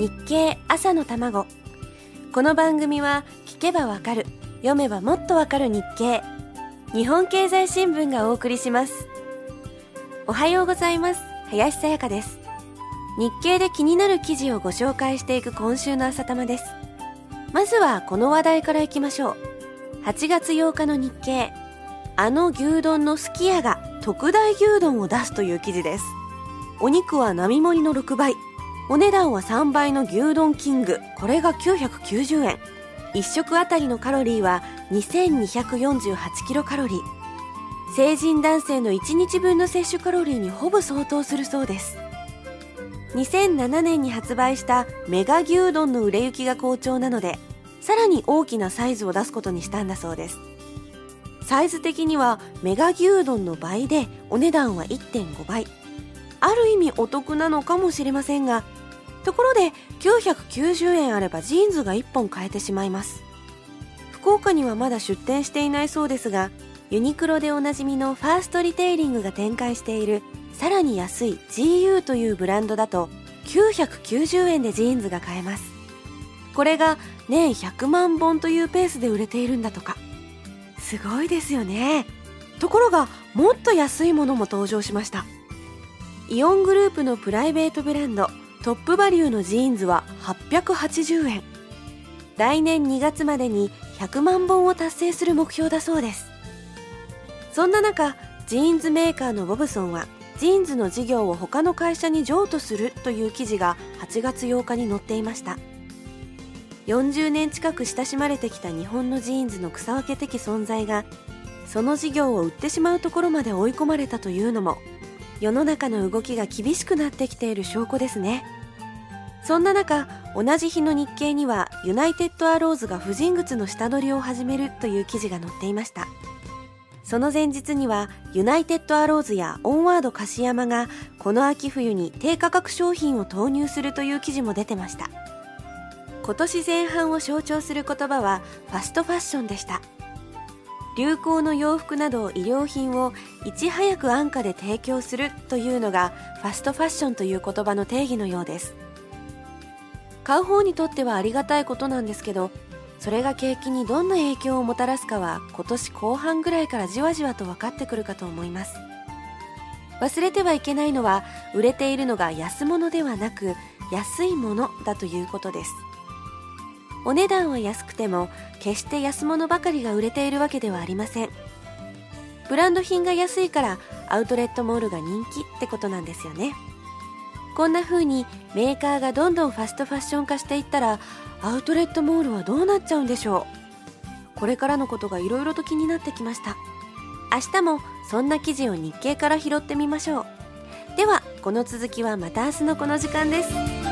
日経朝の卵。この番組は聞けばわかる、読めばもっとわかる日経、日本経済新聞がお送りします。おはようございます。林さやかです。日経で気になる記事をご紹介していく今週の朝玉です。まずはこの話題からいきましょう。8月8日の日経、あの牛丼のすき家が特大牛丼を出すという記事です。お肉は並盛りの6倍、お値段は3倍の牛丼キング、これが990円。1食あたりのカロリーは2248キロカロリー。成人男性の1日分の摂取カロリーにほぼ相当するそうです。2007年に発売したメガ牛丼の売れ行きが好調なので、さらに大きなサイズを出すことにしたんだそうです。サイズ的にはメガ牛丼の倍で、お値段は 1.5 倍。ある意味お得なのかもしれませんが、ところで990円あればジーンズが1本買えてしまいます。福岡にはまだ出店していないそうですが、ユニクロでおなじみのファーストリテイリングが展開しているさらに安い GU というブランドだと990円でジーンズが買えます。これが年100万本というペースで売れているんだとか。すごいですよね。ところがもっと安いものも登場しました。イオングループのプライベートブランドトップバリューのジーンズは880円。来年2月までに100万本を達成する目標だそうです。そんな中、ジーンズメーカーのボブソンはジーンズの事業を他の会社に譲渡するという記事が8月8日に載っていました。40年近く親しまれてきた日本のジーンズの草分け的存在がその事業を売ってしまうところまで追い込まれたというのも、世の中の動きが厳しくなってきている証拠ですね。そんな中、同じ日の日経にはユナイテッドアローズが婦人靴の下取りを始めるという記事が載っていました。その前日にはユナイテッドアローズやオンワード樫山がこの秋冬に低価格商品を投入するという記事も出てました。今年前半を象徴する言葉はファストファッションでした。流行の洋服など衣料品をいち早く安価で提供するというのがファストファッションという言葉の定義のようです。買う方にとってはありがたいことなんですけど、それが景気にどんな影響をもたらすかは今年後半ぐらいからじわじわと分かってくるかと思います。忘れてはいけないのは、売れているのが安物ではなく安いものだということです。お値段は安くても決して安物ばかりが売れているわけではありません。ブランド品が安いからアウトレットモールが人気ってことなんですよね。こんな風にメーカーがどんどんファストファッション化していったら、アウトレットモールはどうなっちゃうんでしょう。これからのことがいろいろと気になってきました。明日もそんな記事を日経から拾ってみましょう。ではこの続きはまた明日のこの時間です。